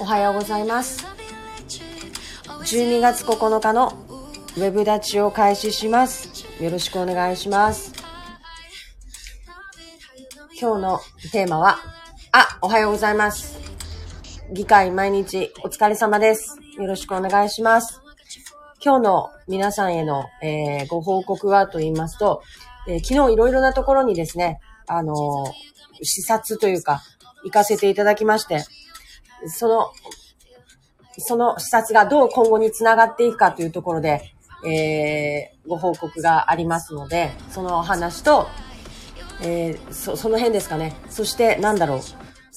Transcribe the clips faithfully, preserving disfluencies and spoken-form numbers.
おはようございます。じゅうにがつここのかのウェブ立ちを開始します。よろしくお願いします。今日のテーマはあ、おはようございます。議会毎日お疲れ様です。よろしくお願いします。今日の皆さんへの、えー、ご報告はと言いますと、えー、昨日いろいろなところにですね、あのー、視察というか行かせていただきまして、そのその視察がどう今後につながっていくかというところで、えー、ご報告がありますので、そのお話と、えー、そ, その辺ですかね。そしてなんだろう、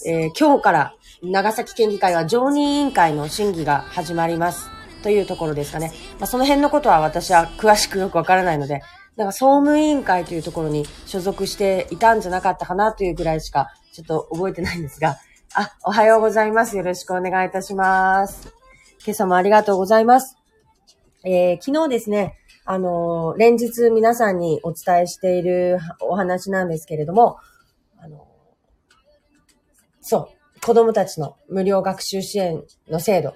えー、今日から長崎県議会は常任委員会の審議が始まりますというところですかね。まあ、その辺のことは私は詳しくよくわからないので、なんか総務委員会というところに所属していたんじゃなかったかなというぐらいしかちょっと覚えてないんですが、あ、おはようございます。よろしくお願いいたします。今朝もありがとうございます。えー、昨日ですね、あのー、連日皆さんにお伝えしているお話なんですけれども、あのー、そう、子供たちの無料学習支援の制度、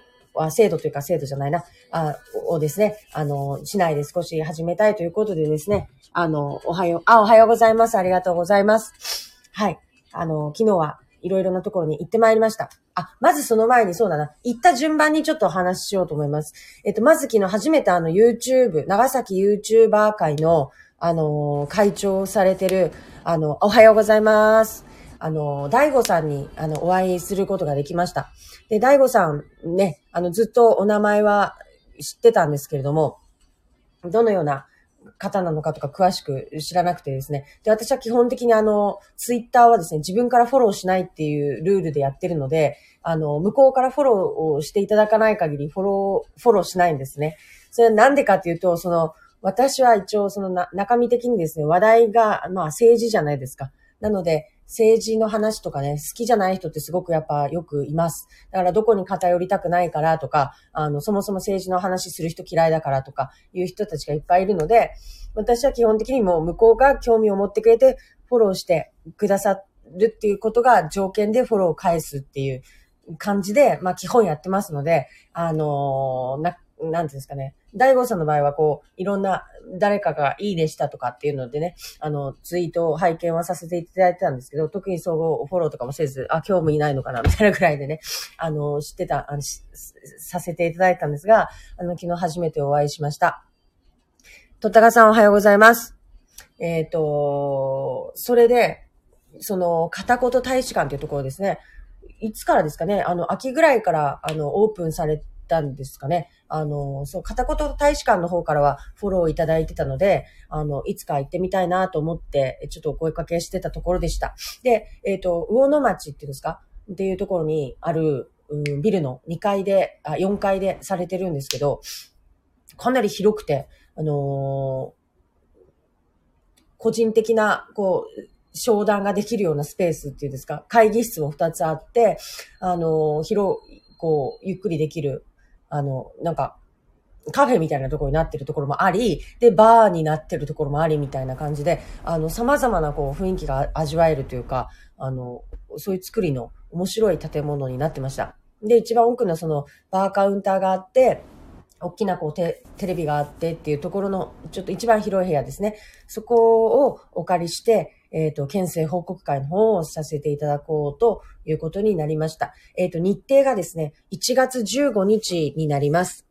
制度というか制度じゃないな、あをですね、あの、市内で少し始めたいということでですね、あの、おはよう、あ、おはようございます。ありがとうございます。はい。あの、昨日はいろいろなところに行ってまいりました。あ、まずその前にそうだな、行った順番にちょっとお話ししようと思います。えっと、まず昨日初めてあの YouTube、長崎 YouTuber 会の、あの、会長をされてる、あの、おはようございます。あの、大吾さんに、あの、お会いすることができました。で、大吾さんね、あの、ずっとお名前は知ってたんですけれども、どのような方なのかとか詳しく知らなくてですね。で、私は基本的にあの、ツイッターはですね、自分からフォローしないっていうルールでやってるので、あの、向こうからフォローをしていただかない限り、フォロー、フォローしないんですね。それはなんでかっていうと、その、私は一応そのな、中身的にですね、話題が、まあ、政治じゃないですか。なので、政治の話とかね、好きじゃない人ってすごくやっぱよくいます。だからどこに偏りたくないからとか、あの、そもそも政治の話する人嫌いだからとかいう人たちがいっぱいいるので、私は基本的にもう向こうが興味を持ってくれてフォローしてくださるっていうことが条件でフォローを返すっていう感じで、まあ基本やってますので、あのー、な、なんていうんですかね。大吾さんの場合はこう、いろんな誰かがいいでしたとかっていうのでね、あの、ツイートを拝見はさせていただいてたんですけど、特に総合フォローとかもせず、あ、興味ないのかな、みたいなくらいでね、あの、知ってた、あの、させていただいたんですが、あの、昨日初めてお会いしました。とったかさんおはようございます。えっと、それで、その、片言大使館というところですね、いつからですかね、あの、秋ぐらいから、あの、オープンされて、たんですかね。あの、そう、片言大使館の方からはフォローいただいてたので、あの、いつか行ってみたいなと思って、ちょっとお声掛けしてたところでした。で、えっと、魚野町っていうんですかっていうところにある、うん、ビルのにかいで、あ、よんかいでされてるんですけど、かなり広くて、あのー、個人的な、こう、商談ができるようなスペースっていうんですか、会議室もふたつあって、あのー、広、こう、ゆっくりできる、あの、なんか、カフェみたいなところになってるところもあり、で、バーになってるところもありみたいな感じで、あの、様々なこう、雰囲気が味わえるというか、あの、そういう作りの面白い建物になってました。で、一番奥のその、バーカウンターがあって、大きなこう、テレビがあってっていうところの、ちょっと一番広い部屋ですね。そこをお借りして、えっと、県政報告会の方をさせていただこうということになりました。えっと、日程がですね、いちがつじゅうごにちになります。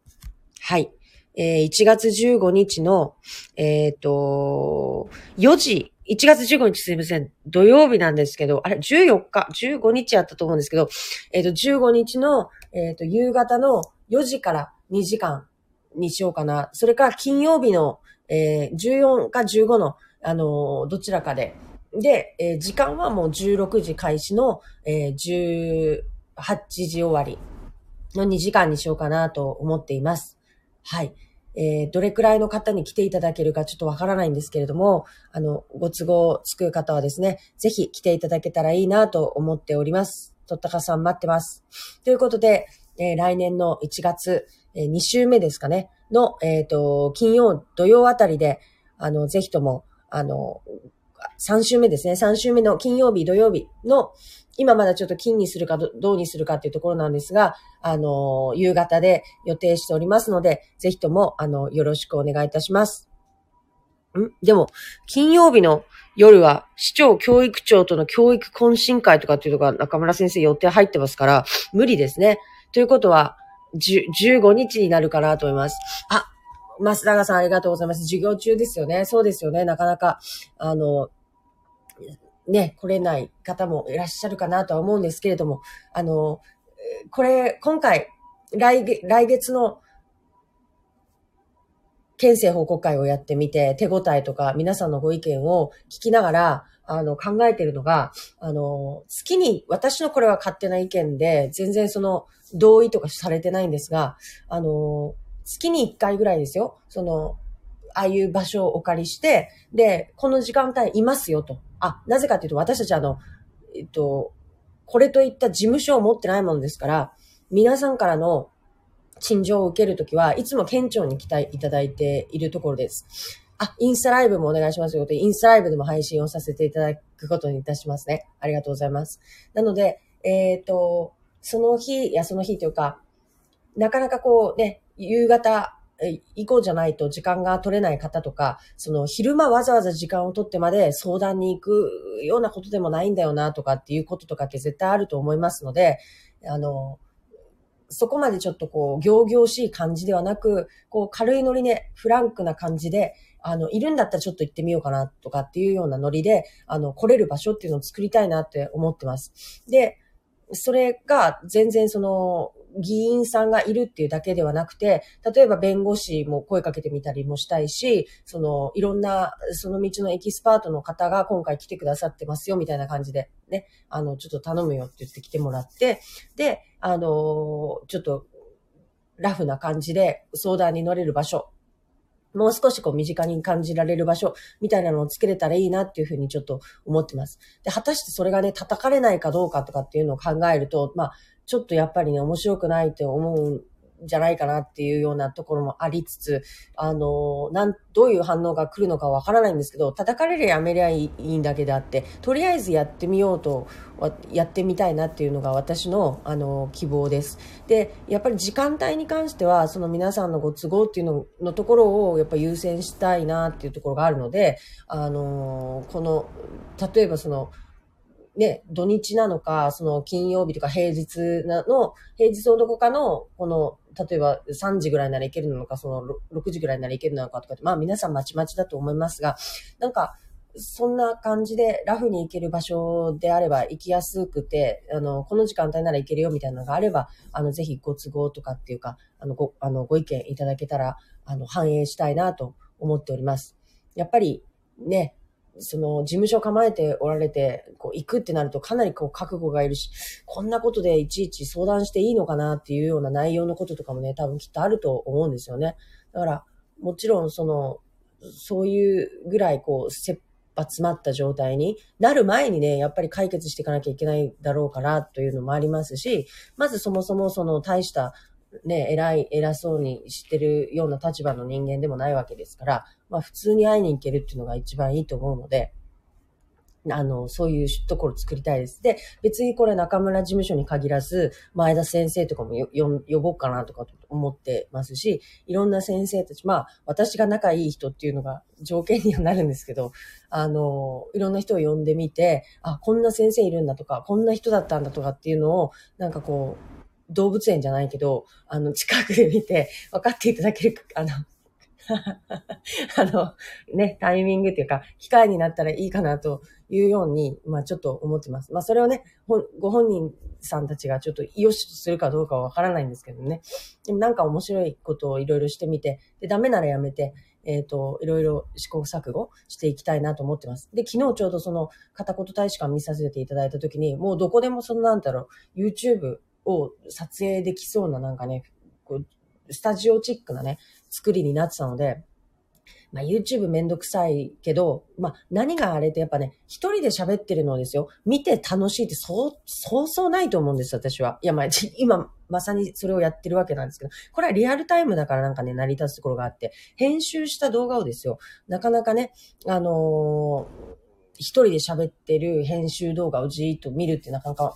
はい。えー、いちがつじゅうごにちの、えっと、よじ、いちがつじゅうごにちすいません、土曜日なんですけど、あれ、じゅうよっか、じゅうごにちやったと思うんですけど、えっと、じゅうごにちの、えっと、夕方のよじからにじかんにしようかな。それから金曜日の、えー、じゅうよっかかじゅうごの、あのー、どちらかで、で、えー、時間はもうじゅうろくじ開始の、えー、じゅうはちじ終わりのにじかんにしようかなと思っています。はい。えー、どれくらいの方に来ていただけるかちょっとわからないんですけれども、あの、ご都合つく方はですね、ぜひ来ていただけたらいいなと思っております。とったかさん待ってます。ということで、えー、来年のいちがつ、えー、に週目ですかね、の、えっと、金曜、土曜あたりで、あの、ぜひとも、あの、さん週目ですね。さん週目の金曜日、土曜日の、今まだちょっと金にするか ど, どうにするかっていうところなんですが、あの、夕方で予定しておりますので、ぜひとも、あの、よろしくお願いいたします。んでも、金曜日の夜は、市長教育長との教育懇親会とかっていうのが中村先生予定入ってますから、無理ですね。ということは、じゅうごにちになるかなと思います。あ、増永さんありがとうございます。授業中ですよね。そうですよね。なかなか、あの、ね、来れない方もいらっしゃるかなとは思うんですけれども、あの、これ、今回、来月、来月の、県政報告会をやってみて、手応えとか皆さんのご意見を聞きながら、あの、考えているのが、あの、月に、私のこれは勝手な意見で、全然その、同意とかされてないんですが、あの、月にいっかいぐらいですよ。その、ああいう場所をお借りして、で、この時間帯いますよと。あ、なぜかというと、私たちあの、えっと、これといった事務所を持ってないものですから、皆さんからの陳情を受けるときはいつも県庁に来ていただいているところです。あ、インスタライブもお願いしますということで、インスタライブでも配信をさせていただくことにいたしますね。ありがとうございます。なので、えっと、その日、いやその日というか、なかなかこうね、夕方以降じゃないと時間が取れない方とか、その昼間わざわざ時間を取ってまで相談に行くようなことでもないんだよなとかっていうこととかって絶対あると思いますので、あの、そこまでちょっとこう、仰々しい感じではなく、こう、軽いノリで、フランクな感じで、あの、いるんだったらちょっと行ってみようかなとかっていうようなノリで、あの、来れる場所っていうのを作りたいなって思ってます。で、それが全然その、議員さんがいるっていうだけではなくて、例えば弁護士も声かけてみたりもしたいし、その、いろんな、その道のエキスパートの方が今回来てくださってますよ、みたいな感じで、ね、あの、ちょっと頼むよって言って来てもらって、で、あのー、ちょっと、ラフな感じで相談に乗れる場所、もう少しこう身近に感じられる場所みたいなのを作れたらいいなっていうふうにちょっと思ってます。で、果たしてそれがね、叩かれないかどうかとかっていうのを考えると、まあ、ちょっとやっぱりね、面白くないと思うんじゃないかなっていうようなところもありつつ、あの、なん、どういう反応が来るのかわからないんですけど、叩かれりゃやめりゃいいんだけであって、とりあえずやってみようと、やってみたいなっていうのが私の、あの、希望です。で、やっぱり時間帯に関しては、その皆さんのご都合っていうののところを、やっぱり優先したいなっていうところがあるので、あの、この、例えばその、ね、土日なのか、その金曜日とか平日なの、平日のどこかの、この、例えばさんじぐらいならいけるのか、そのろくじぐらいならいけるのかとかって、まあ皆さんまちまちだと思いますが、なんか、そんな感じでラフに行ける場所であれば行きやすくて、あの、この時間帯なら行けるよみたいなのがあれば、あの、ぜひご都合とかっていうか、あの、ご、あの、ご意見いただけたら、あの、反映したいなと思っております。やっぱり、ね、その事務所構えておられてこう行くってなるとかなりこう覚悟がいるし、こんなことでいちいち相談していいのかなっていうような内容のこととかもね、多分きっとあると思うんですよね。だからもちろんそのそういうぐらいこう切羽詰まった状態になる前にね、やっぱり解決していかなきゃいけないだろうからというのもありますし、まずそもそもその大したね、偉い、偉そうにしてるような立場の人間でもないわけですから、まあ普通に会いに行けるっていうのが一番いいと思うので、あの、そういうところを作りたいです。で、別にこれ中村事務所に限らず、前田先生とかもよ、よ、呼ぼうかなとか思ってますし、いろんな先生たち、まあ、私が仲いい人っていうのが条件にはなるんですけど、あの、いろんな人を呼んでみて、あ、こんな先生いるんだとか、こんな人だったんだとかっていうのを、なんかこう、動物園じゃないけど、あの、近くで見て、分かっていただける、あの、あの、ね、タイミングっていうか、機会になったらいいかなというように、まあちょっと思ってます。まあそれをね、ご本人さんたちがちょっと良しとするかどうかは分からないんですけどね。でもなんか面白いことをいろいろしてみて、で、ダメならやめて、えっと、いろいろ試行錯誤していきたいなと思ってます。で、昨日ちょうどその、片言大使館見させていただいたときに、もうどこでもそのなんだろう、YouTube、を撮影できそうななんかね、こうスタジオチックなね、作りになってたので、まあ YouTube めんどくさいけど、まあ何があれってやっぱね、一人で喋ってるのですよ。見て楽しいってそう、そうそうないと思うんです、私は。いやまあ今まさにそれをやってるわけなんですけど、これはリアルタイムだからなんかね、成り立つところがあって、編集した動画をですよ、なかなかね、あのー、一人で喋ってる編集動画をじーっと見るってなかなか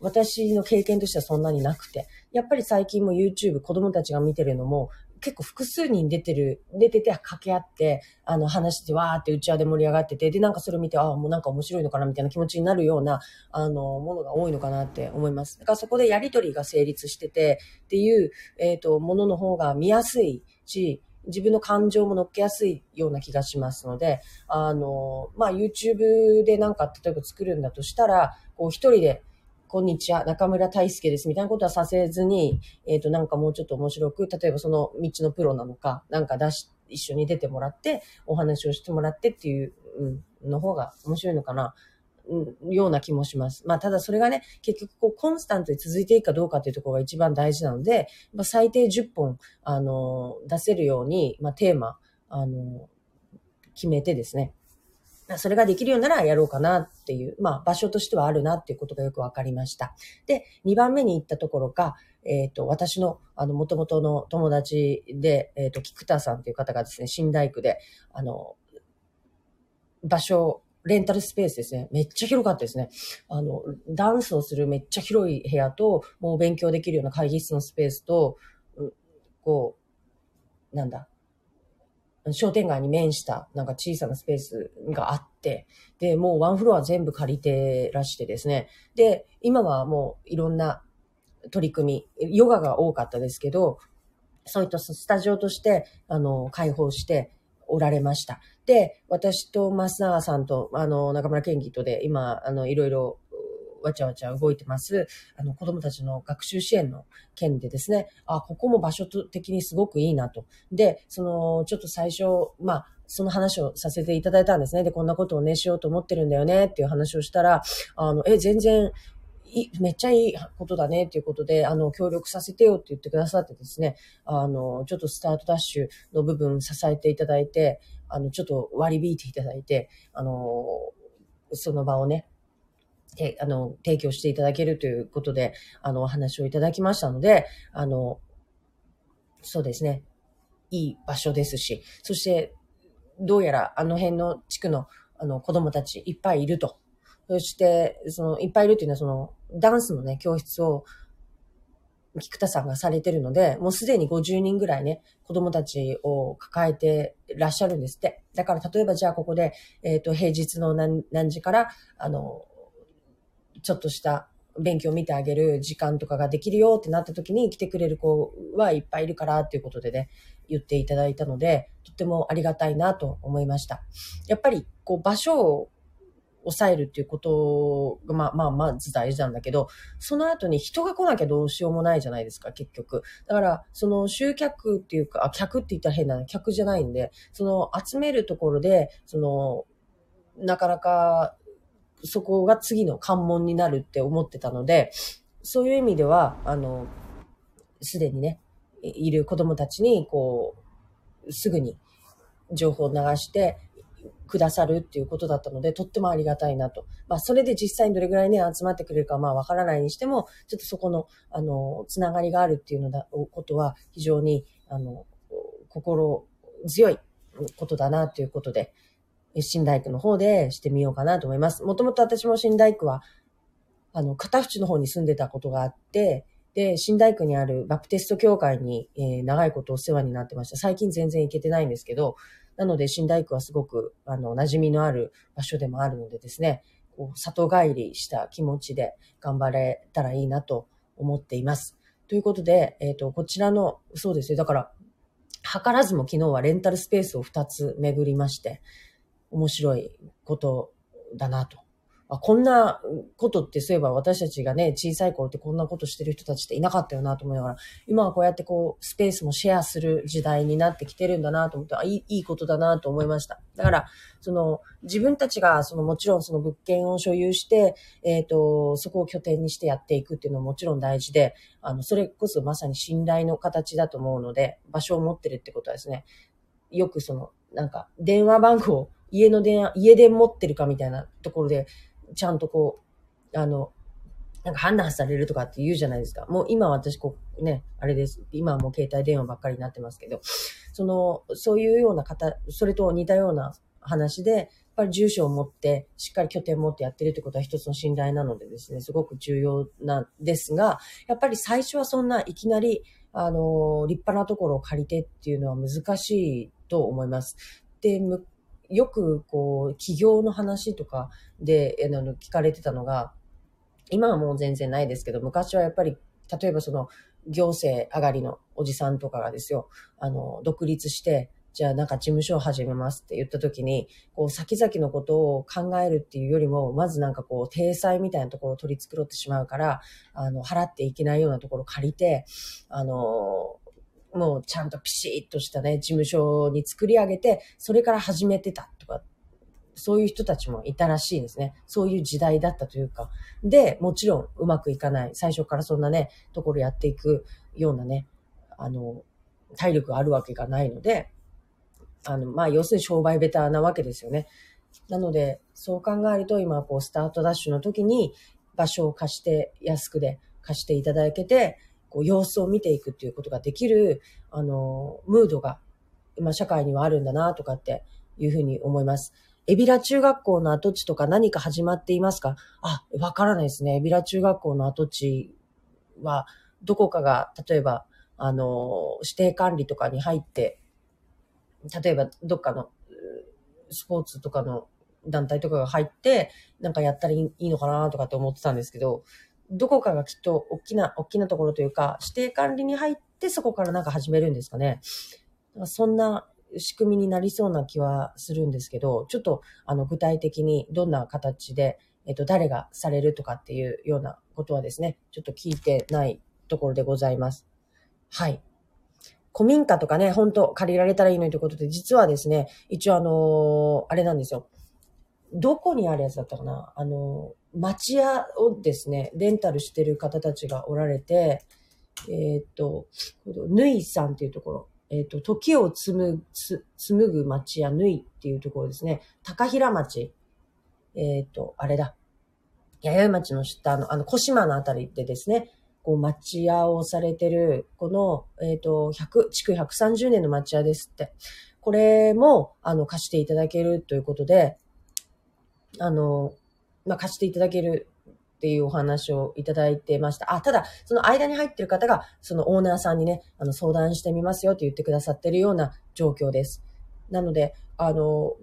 私の経験としてはそんなになくて、やっぱり最近も YouTube 子供たちが見てるのも結構複数人出てる、出てて掛け合って、あの話してわーって打ち合いで盛り上がってて、でなんかそれ見て、ああもうなんか面白いのかなみたいな気持ちになるような、あの、ものが多いのかなって思います。だからそこでやりとりが成立しててっていう、えっと、ものの方が見やすいし、自分の感情も乗っけやすいような気がしますので、あの、まあ、YouTube でなんか例えば作るんだとしたら、こう一人で、こんにちは、中村大輔ですみたいなことはさせずに、えっと、なんかもうちょっと面白く、例えばその道のプロなのか、なんか出し、一緒に出てもらって、お話をしてもらってっていう、うん、の方が面白いのかな、うん、ような気もします。まあ、ただそれがね、結局こう、コンスタントに続いていくかどうかっていうところが一番大事なので、まあ、最低じゅっぽん、あの、出せるように、まあ、テーマ、あの、決めてですね。それができるようならやろうかなっていう、まあ場所としてはあるなっていうことがよくわかりました。で、にばんめに行ったところが、えっと、私のあの元々の友達で、えっと、菊田さんという方がですね、新大工で、あの、場所、レンタルスペースですね。めっちゃ広かったですね。あの、ダンスをするめっちゃ広い部屋と、もう勉強できるような会議室のスペースと、こう、なんだ。商店街に面したなんか小さなスペースがあって、で、もうワンフロア全部借りてらしてですね。で、今はもういろんな取り組み、ヨガが多かったですけど、そういったスタジオとして、あの、開放しておられました。で、私と松永さんと、あの、中村健義とで今、あの、いろいろわちゃわちゃ動いてます。あの、子供たちの学習支援の件でですね、あ、ここも場所的にすごくいいなと。で、その、ちょっと最初、まあ、その話をさせていただいたんですね。で、こんなことをね、しようと思ってるんだよね、っていう話をしたら、あの、え、全然、いめっちゃいいことだねっていうことで、あの、協力させてよって言ってくださってですね、あの、ちょっとスタートダッシュの部分支えていただいて、あの、ちょっと割り引いていただいて、あの、その場をね、え、あの、提供していただけるということで、あの、お話をいただきましたので、あの、そうですね、いい場所ですし、そして、どうやらあの辺の地区の、あの、子供たちいっぱいいると。そして、その、いっぱいいるというのは、その、ダンスのね、教室を、菊田さんがされてるので、もうすでにごじゅうにんぐらいね、子供たちを抱えてらっしゃるんですって。だから、例えばじゃあここで、えっと、平日の何、何時から、あの、ちょっとした勉強を見てあげる時間とかができるよってなった時に来てくれる子はいっぱいいるからっていうことでね、言っていただいたので、とってもありがたいなと思いました。やっぱり、こう、場所を抑えるっていうことが、まあまあ、まず大事なんだけど、その後に人が来なきゃどうしようもないじゃないですか、結局。だから、その集客っていうか、あ、客って言ったら変な、客じゃないんで、その集めるところで、その、なかなか、そこが次の関門になるって思ってたので、そういう意味では、あの、すでにね、いる子供たちに、こう、すぐに情報を流してくださるっていうことだったので、とってもありがたいなと。まあ、それで実際にどれぐらいね、集まってくれるかまあ、わからないにしても、ちょっとそこの、あの、つながりがあるっていうのだ、ことは、非常に、あの、心強いことだな、ということで、新大工の方でしてみようかなと思います。もともと私も新大工は、あの、片淵の方に住んでたことがあって、で、新大工にあるバプテスト教会に、えー、長いことお世話になってました。最近全然行けてないんですけど、なので新大工はすごく、あの、馴染みのある場所でもあるのでですね、こう里帰りした気持ちで頑張れたらいいなと思っています。ということで、えっと、こちらの、そうですよ。だから、図らずも昨日はレンタルスペースをふたつ巡りまして、面白いことだなと。あ、こんなことってそういえば私たちがね、小さい頃ってこんなことしてる人たちっていなかったよなと思いながら、今はこうやってこう、スペースもシェアする時代になってきてるんだなと思って、あ、いい、いいことだなと思いました。だから、その、自分たちが、その、もちろんその物件を所有して、えっと、そこを拠点にしてやっていくっていうのももちろん大事で、あの、それこそまさに信頼の形だと思うので、場所を持ってるってことはですね、よくその、なんか、電話番号、家の電話、家電持ってるかみたいなところで、ちゃんとこう、あの、なんか判断されるとかって言うじゃないですか。もう今私こうね、あれです。今はもう携帯電話ばっかりになってますけど、その、そういうような方、それと似たような話で、ぱり住所を持ってしっかり拠点を持ってやってるってことは一つの信頼なのでですね、すごく重要なんですが、やっぱり最初はそんないきなりあの立派なところを借りてっていうのは難しいと思います。で、よくこう起業の話とかで聞かれてたのが、今はもう全然ないですけど、昔はやっぱり例えばその行政上がりのおじさんとかがですよ、あの独立してじゃあなんか事務所を始めますって言った時に、こう先々のことを考えるっていうよりも、まずなんかこう体裁みたいなところを取り繕ってしまうから、あの払っていけないようなところを借りて、あのもうちゃんとピシッとしたね事務所に作り上げて、それから始めてたとか、そういう人たちもいたらしいですね。そういう時代だったというか。で、もちろんうまくいかない。最初からそんなね、ところやっていくようなね、あの、体力があるわけがないので、あの、まあ、要するに商売ベターなわけですよね。なので、そう考えると今、こう、スタートダッシュの時に場所を貸して、安くで貸していただけて、こう、様子を見ていくっていうことができる、あの、ムードが今、社会にはあるんだな、とかっていうふうに思います。エビラ中学校の跡地とか何か始まっていますか？あ、わからないですね。エビラ中学校の跡地は、どこかが、例えば、あの、指定管理とかに入って、例えば、どっかの、スポーツとかの団体とかが入って、なんかやったらいいのかなとかって思ってたんですけど、どこかがきっと、大きな、大きなところというか、指定管理に入って、そこからなんか始めるんですかね。そんな、仕組みになりそうな気はするんですけど、ちょっとあの具体的にどんな形で、えっと、誰がされるとかっていうようなことはですね、ちょっと聞いてないところでございます。はい。古民家とかね、本当借りられたらいいのにということで、実はですね、一応あのー、あれなんですよ。どこにあるやつだったかな、あのー、町屋をですね、レンタルしてる方たちがおられて、えー、っと、ぬいさんっていうところ、えっと、時を紡ぐ町やぬいっていうところですね。高平町。えっと、あれだ。弥生町の下の、あの、小島のあたりでですね、こう、町屋をされてる、この、えっと、ひゃく、築ひゃくさんじゅうねんの町屋ですって。これも、あの、貸していただけるということで、あの、まあ、貸していただけるっていうお話をいただいてました。あ、ただ、その間に入ってる方が、そのオーナーさんにね、あの、相談してみますよって言ってくださってるような状況です。なので、あの、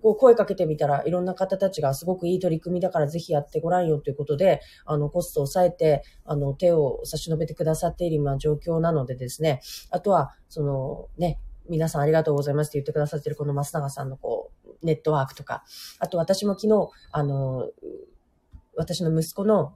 こう声かけてみたら、いろんな方たちがすごくいい取り組みだからぜひやってごらんよということで、あの、コストを抑えて、あの、手を差し伸べてくださっているような状況なのでですね、あとは、その、ね、皆さんありがとうございますって言ってくださってるこの増永さんのこう、ネットワークとか、あと私も昨日、あの、私の息子の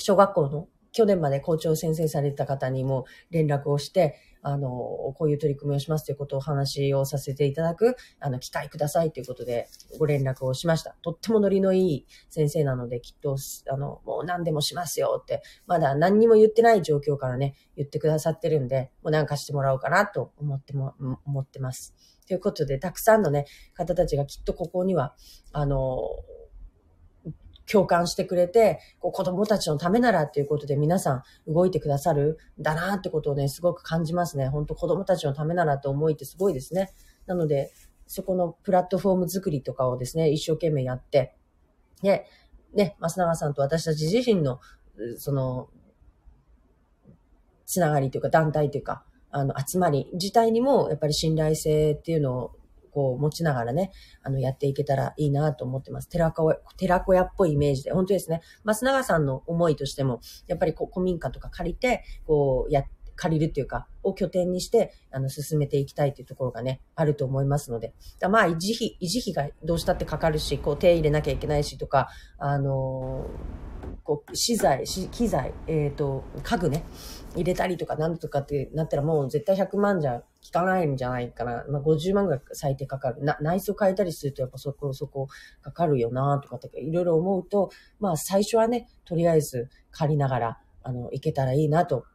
小学校の去年まで校長先生されてた方にも連絡をして、あの、こういう取り組みをしますということをお話をさせていただく、あの、機会くださいということでご連絡をしました。とってもノリのいい先生なので、きっと、あの、もう何でもしますよって、まだ何にも言ってない状況からね、言ってくださってるんで、もうなんかしてもらおうかなと思っても、思ってます。ということで、たくさんのね、方たちがきっとここには、あの、共感してくれて、子供たちのためならっていうことで皆さん動いてくださるんだなってことをね、すごく感じますね。本当子供たちのためならと思いってすごいですね。なので、そこのプラットフォーム作りとかをですね、一生懸命やって、で、ね、増永さんと私たち自身の、その、つながりというか団体というか、あの、集まり自体にもやっぱり信頼性っていうのをこう持ちながらね、あのやっていけたらいいなと思ってます。寺子屋、寺子屋っぽいイメージで、本当ですね。増永さんの思いとしても、やっぱりこう古民家とか借りて、こうや借りるっていうかを拠点にして、あの進めていきたいというところがねあると思いますので、だまあ維持費維持費がどうしたってかかるし、こう手入れなきゃいけないしとか、あのー、こう資材機材えっと家具ね入れたりとかなんとかってなったらもう絶対ひゃくまんじゃ効かないんじゃないかな。まあ、ごじゅうまんぐらい最低かかる。な、内装変えたりするとやっぱそこそこかかるよなとかとかいろいろ思うと、まあ最初はね、とりあえず借りながら、あの、いけたらいいなと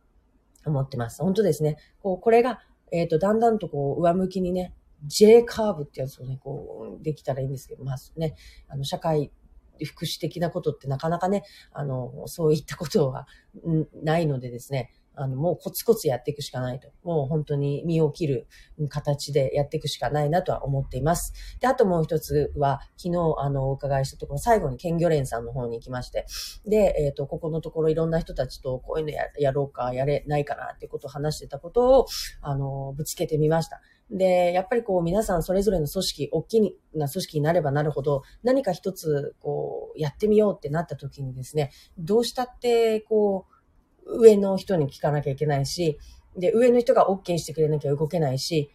思ってます。本当ですね。こう、これが、えっと、だんだんとこう、上向きにね、J カーブってやつをね、こう、できたらいいんですけど、まあね、あの、社会、福祉的なことってなかなかね、あの、そういったことはないのでですね、あの、もうコツコツやっていくしかないと。もう本当に身を切る形でやっていくしかないなとは思っています。で、あともう一つは、昨日、あの、お伺いしたところ、最後に県漁連さんの方に行きまして、で、えっと、ここのところいろんな人たちとこういうの や, やろうか、やれないかなってことを話してたことを、あの、ぶつけてみました。で、やっぱりこう皆さんそれぞれの組織、大きな組織になればなるほど、何か一つこうやってみようってなった時にですね、どうしたってこう上の人に聞かなきゃいけないし、で、上の人が OK してくれなきゃ動けないし、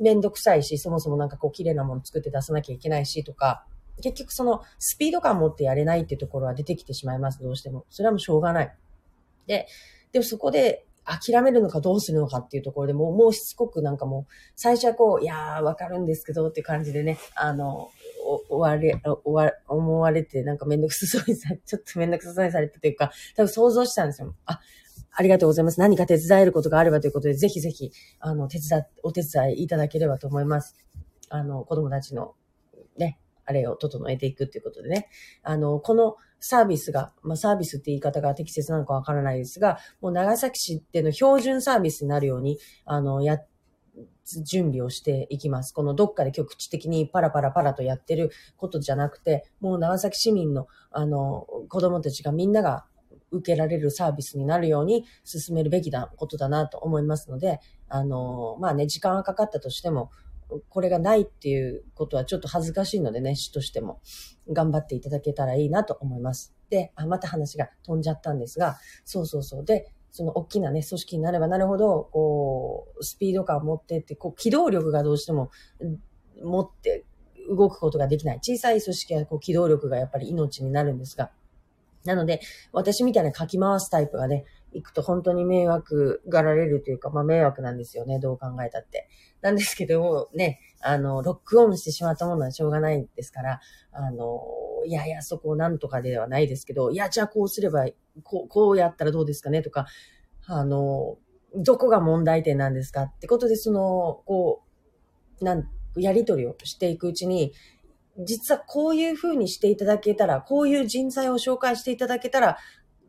めんどくさいし、そもそもなんかこう綺麗なもの作って出さなきゃいけないしとか、結局そのスピード感持ってやれないっていうところは出てきてしまいます、どうしても。それはもうしょうがない。で、でもそこで、諦めるのかどうするのかっていうところでもう、もうしつこくなんかもう、最初はこう、いやー、わかるんですけどっていう感じでね、あの、お、終われ、終わ、思われて、なんかめんどくさそうにさ、ちょっとめんどくさそうにされてというか、多分想像したんですよ。あ、ありがとうございます。何か手伝えることがあればということで、ぜひぜひ、あの、手伝、お手伝いいただければと思います。あの、子供たちの、ね、あれを整えていくということでね。あの、このサービスが、まあ、サービスって言い方が適切なのかわからないですが、もう長崎市での標準サービスになるように、あの、や、準備をしていきます。このどっかで局地的にパラパラパラとやってることじゃなくて、もう長崎市民の、あの、子供たちがみんなが受けられるサービスになるように進めるべきだ、ことだなと思いますので、あの、まあね、時間はかかったとしても、これがないっていうことはちょっと恥ずかしいのでね、市としても頑張っていただけたらいいなと思います。で、あ、また話が飛んじゃったんですが、そうそうそう。で、その大きなね、組織になればなるほど、こう、スピード感を持ってって、こう、機動力がどうしても持って動くことができない。小さい組織はこう、機動力がやっぱり命になるんですが、なので、私みたいなかき回すタイプがね、行くと本当に迷惑がられるというか、まあ迷惑なんですよね、どう考えたって。なんですけどもね、あの、ロックオンしてしまったものはしょうがないですから、あの、いやいや、そこをなんとかではないですけど、いや、じゃあこうすれば、こう、こうやったらどうですかねとか、あの、どこが問題点なんですかってことで、その、こう、なん、やりとりをしていくうちに、実はこういうふうにしていただけたら、こういう人材を紹介していただけたら、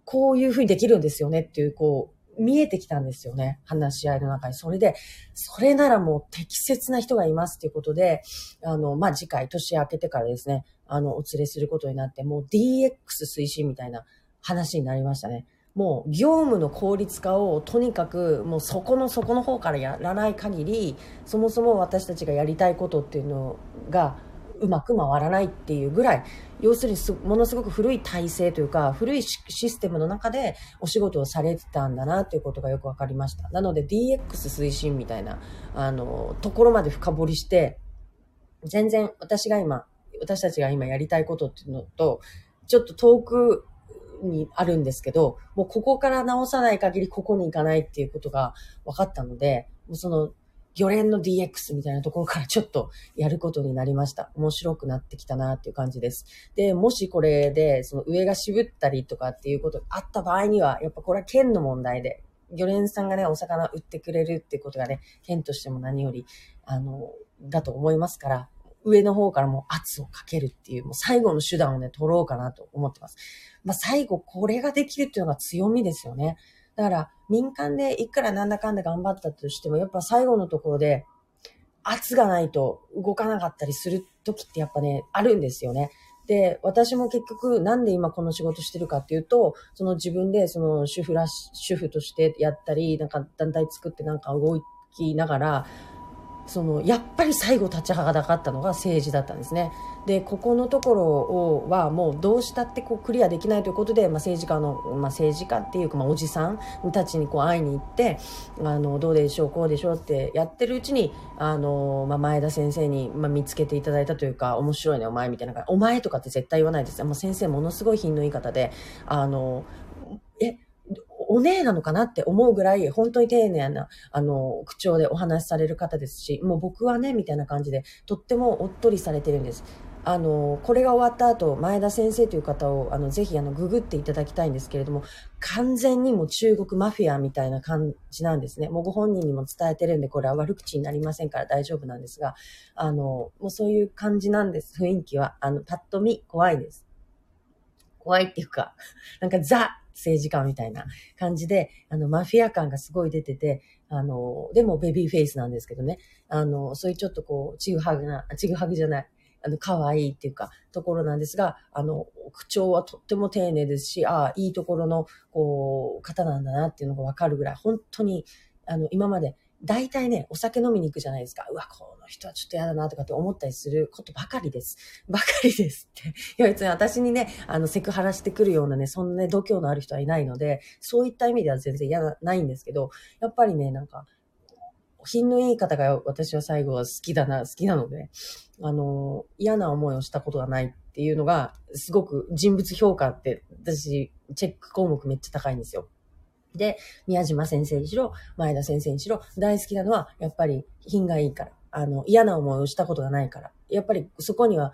こういうふうにできるんですよねっていう、こう、見えてきたんですよね。話し合いの中に。それで、それならもう適切な人がいますっていうことで、あの、まあ、次回、年明けてからですね、あの、お連れすることになって、もう ディーエックス 推進みたいな話になりましたね。もう、業務の効率化をとにかく、もうそこのそこの方からやらない限り、そもそも私たちがやりたいことっていうのが、うまく回らないっていうぐらい、要するにものすごく古い体制というか、古いシステムの中でお仕事をされてたんだなということがよくわかりました。なので ディーエックス 推進みたいな、あの、ところまで深掘りして、全然私が今、私たちが今やりたいことっていうのと、ちょっと遠くにあるんですけど、もうここから直さない限りここに行かないっていうことがわかったので、もうその、漁連の ディーエックス みたいなところからちょっとやることになりました。面白くなってきたなっていう感じです。で、もしこれで、その上が渋ったりとかっていうことがあった場合には、やっぱこれは県の問題で、漁連さんがね、お魚売ってくれるっていうことがね、県としても何より、あの、だと思いますから、上の方からも圧をかけるっていう、もう最後の手段をね、取ろうかなと思ってます。まあ、最後これができるっていうのが強みですよね。だから民間でいくらなんだかんだ頑張ったとしても、やっぱ最後のところで圧がないと動かなかったりする時ってやっぱね、あるんですよね。で、私も結局なんで今この仕事してるかっていうと、その自分でその主婦ら、主婦としてやったり、なんか団体作ってなんか動きながら、そのやっぱり最後立ちはだかったのが政治だったんですね。で、ここのところをはもうどうしたってこうクリアできないということで、まあ、政治家の、まあ、政治家っていうか、まあ、おじさんたちにこう会いに行って、あの、どうでしょうこうでしょうってやってるうちに、あの、まあ、前田先生に、まあ、見つけていただいたというか、面白いねお前みたいな、お前とかって絶対言わないです。もう先生ものすごい品のいい方で、あの、えお姉なのかなって思うぐらい、本当に丁寧な、あの、口調でお話しされる方ですし、もう僕はね、みたいな感じで、とってもおっとりされてるんです。あの、これが終わった後、前田先生という方を、あの、ぜひ、あの、ググっていただきたいんですけれども、完全にもう中国マフィアみたいな感じなんですね。もうご本人にも伝えてるんで、これは悪口になりませんから大丈夫なんですが、あの、もうそういう感じなんです、雰囲気は。あの、パッと見、怖いです。怖いっていうか、なんかザ、政治家みたいな感じで、あのマフィア感がすごい出てて、あのでもベビーフェイスなんですけどね、あのそういうちょっとこうちぐはぐな、ちぐはぐじゃない、あの可愛いっていうかところなんですが、あの口調はとっても丁寧ですし、ああいいところのこう方なんだなっていうのがわかるぐらい、本当にあの今まで大体ね、お酒飲みに行くじゃないですか。うわ、この人はちょっと嫌だなとかって思ったりすることばかりです。ばかりですって。いや、別に私にね、あの、セクハラしてくるようなね、そんなね、度胸のある人はいないので、そういった意味では全然嫌だ、ないんですけど、やっぱりね、なんか、品のいい方が私は最後は好きだな、好きなので、あの、嫌な思いをしたことがないっていうのが、すごく人物評価って、私、チェック項目めっちゃ高いんですよ。で、宮島先生にしろ、前田先生にしろ、大好きなのは、やっぱり品がいいから、あの、嫌な思いをしたことがないから、やっぱりそこには、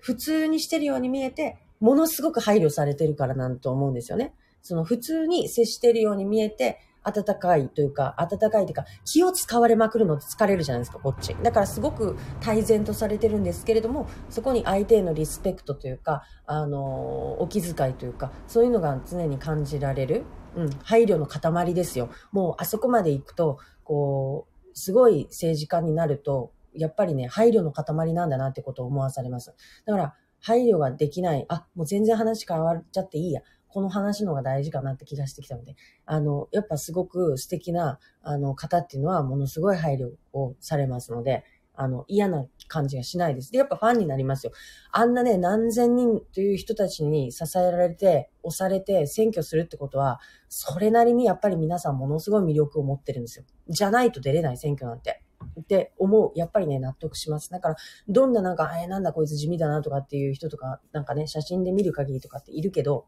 普通にしてるように見えて、ものすごく配慮されてるからなんと思うんですよね。その普通に接してるように見えて、温かいというか、温かいというか、気を使われまくるのって疲れるじゃないですか、こっち。だからすごく大然とされてるんですけれども、そこに相手へのリスペクトというか、あの、お気遣いというか、そういうのが常に感じられる。うん、配慮の塊ですよ。もうあそこまで行くと、こう、すごい政治家になると、やっぱりね、配慮の塊なんだなってことを思わされます。だから、配慮ができない、あ、もう全然話変わっちゃっていいや。この話の方が大事かなって気がしてきたので、あの、やっぱすごく素敵な、あの、方っていうのは、ものすごい配慮をされますので、あの、嫌な感じがしないです。で、やっぱファンになりますよ。あんなね、何千人という人たちに支えられて、押されて、選挙するってことは、それなりにやっぱり皆さんものすごい魅力を持ってるんですよ。じゃないと出れない選挙なんて。って思う。やっぱりね、納得します。だから、どんななんか、えー、なんだこいつ地味だなとかっていう人とか、なんかね、写真で見る限りとかっているけど、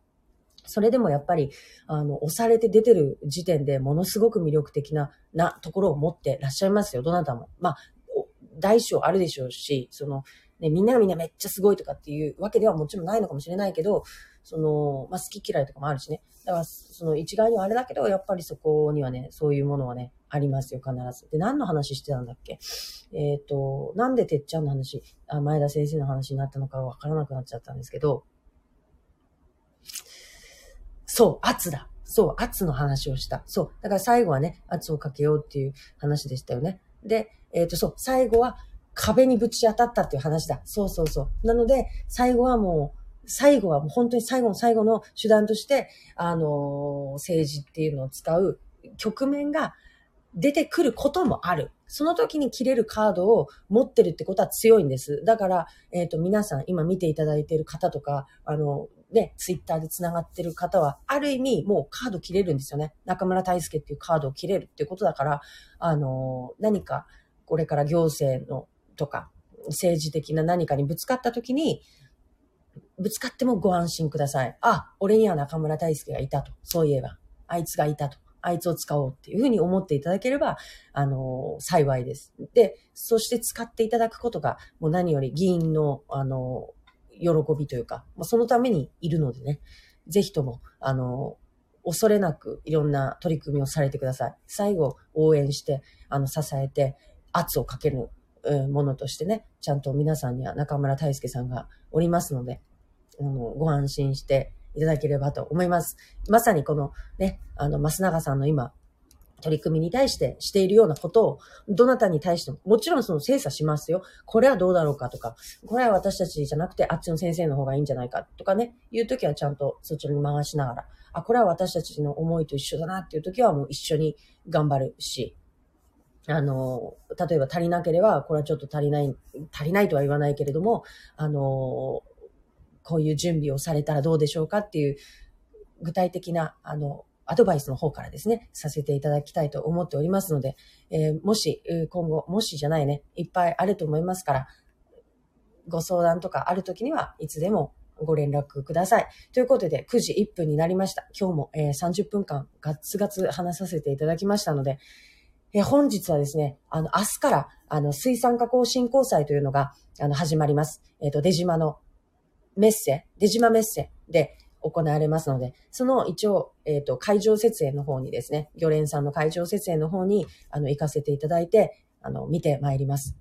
それでもやっぱり、あの、押されて出てる時点でものすごく魅力的な、なところを持ってらっしゃいますよ。どなたも。まあ、大小あるでしょうし、その、ね、みんながみんなめっちゃすごいとかっていうわけではもちろんないのかもしれないけど、その、まあ、好き嫌いとかもあるしね。だから、その一概にはあれだけど、やっぱりそこにはね、そういうものはね、ありますよ、必ず。で、何の話してたんだっけ？えっと、なんでてっちゃんの話、あ、前田先生の話になったのかわからなくなっちゃったんですけど、そう、圧だ。そう、圧の話をした。そう。だから最後はね、圧をかけようっていう話でしたよね。で、えっと、そう、最後は壁にぶち当たったっていう話だ。そうそうそう。なので、最後はもう、最後はもう本当に最後の最後の手段として、あのー、政治っていうのを使う局面が出てくることもある。その時に切れるカードを持ってるってことは強いんです。だから、えっと、皆さん今見ていただいている方とか、あの、ね、ツイッターで繋がってる方は、ある意味もうカード切れるんですよね。中村大輔っていうカードを切れるっていうことだから、あのー、何か、これから行政のとか政治的な何かにぶつかったときに、ぶつかってもご安心ください。あ、俺には中村大輔がいたと。そういえば、あいつがいたと。あいつを使おうっていうふうに思っていただければ、あのー、幸いです。で、そして使っていただくことが、もう何より議員の、あのー、喜びというか、そのためにいるのでね、ぜひとも、あのー、恐れなくいろんな取り組みをされてください。最後、応援して、あの、支えて、圧をかけるものとしてね、ちゃんと皆さんには中村大輔さんがおりますので、あのご安心していただければと思います。まさにこのね、あの、増永さんの今、取り組みに対してしているようなことを、どなたに対しても、もちろんその精査しますよ。これはどうだろうかとか、これは私たちじゃなくてあっちの先生の方がいいんじゃないかとかね、いうときはちゃんとそちらに回しながら、あ、これは私たちの思いと一緒だなっていうときはもう一緒に頑張るし、あの、例えば足りなければ、これはちょっと足りない、足りないとは言わないけれども、あの、こういう準備をされたらどうでしょうかっていう、具体的な、あの、アドバイスの方からですね、させていただきたいと思っておりますので、えー、もし、今後、もしじゃないね、いっぱいあると思いますから、ご相談とかあるときにはいつでもご連絡ください。ということで、くじいっぷんになりました。今日も、えー、さんじゅっぷんかんガツガツ話させていただきましたので、え本日はですね、あの、明日から、あの、水産加工振興祭というのが、あの、始まります。えっと、出島のメッセ、出島メッセで行われますので、その一応、えっと、会場設営の方にですね、漁連さんの会場設営の方に、あの、行かせていただいて、あの、見てまいります。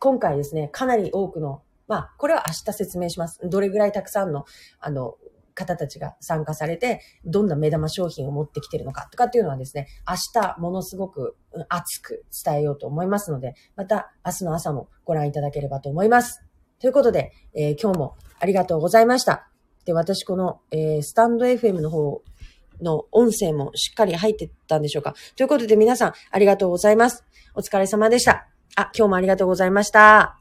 今回ですね、かなり多くの、まあ、これは明日説明します。どれぐらいたくさんの、あの、方たちが参加されて、どんな目玉商品を持ってきてるのかとかっていうのはですね、明日ものすごく熱く伝えようと思いますので、また明日の朝もご覧いただければと思います。ということで、えー、今日もありがとうございました。で、私この、えー、スタンド エフエム の方の音声もしっかり入ってたんでしょうか。ということで皆さんありがとうございます。お疲れ様でした。あ、今日もありがとうございました。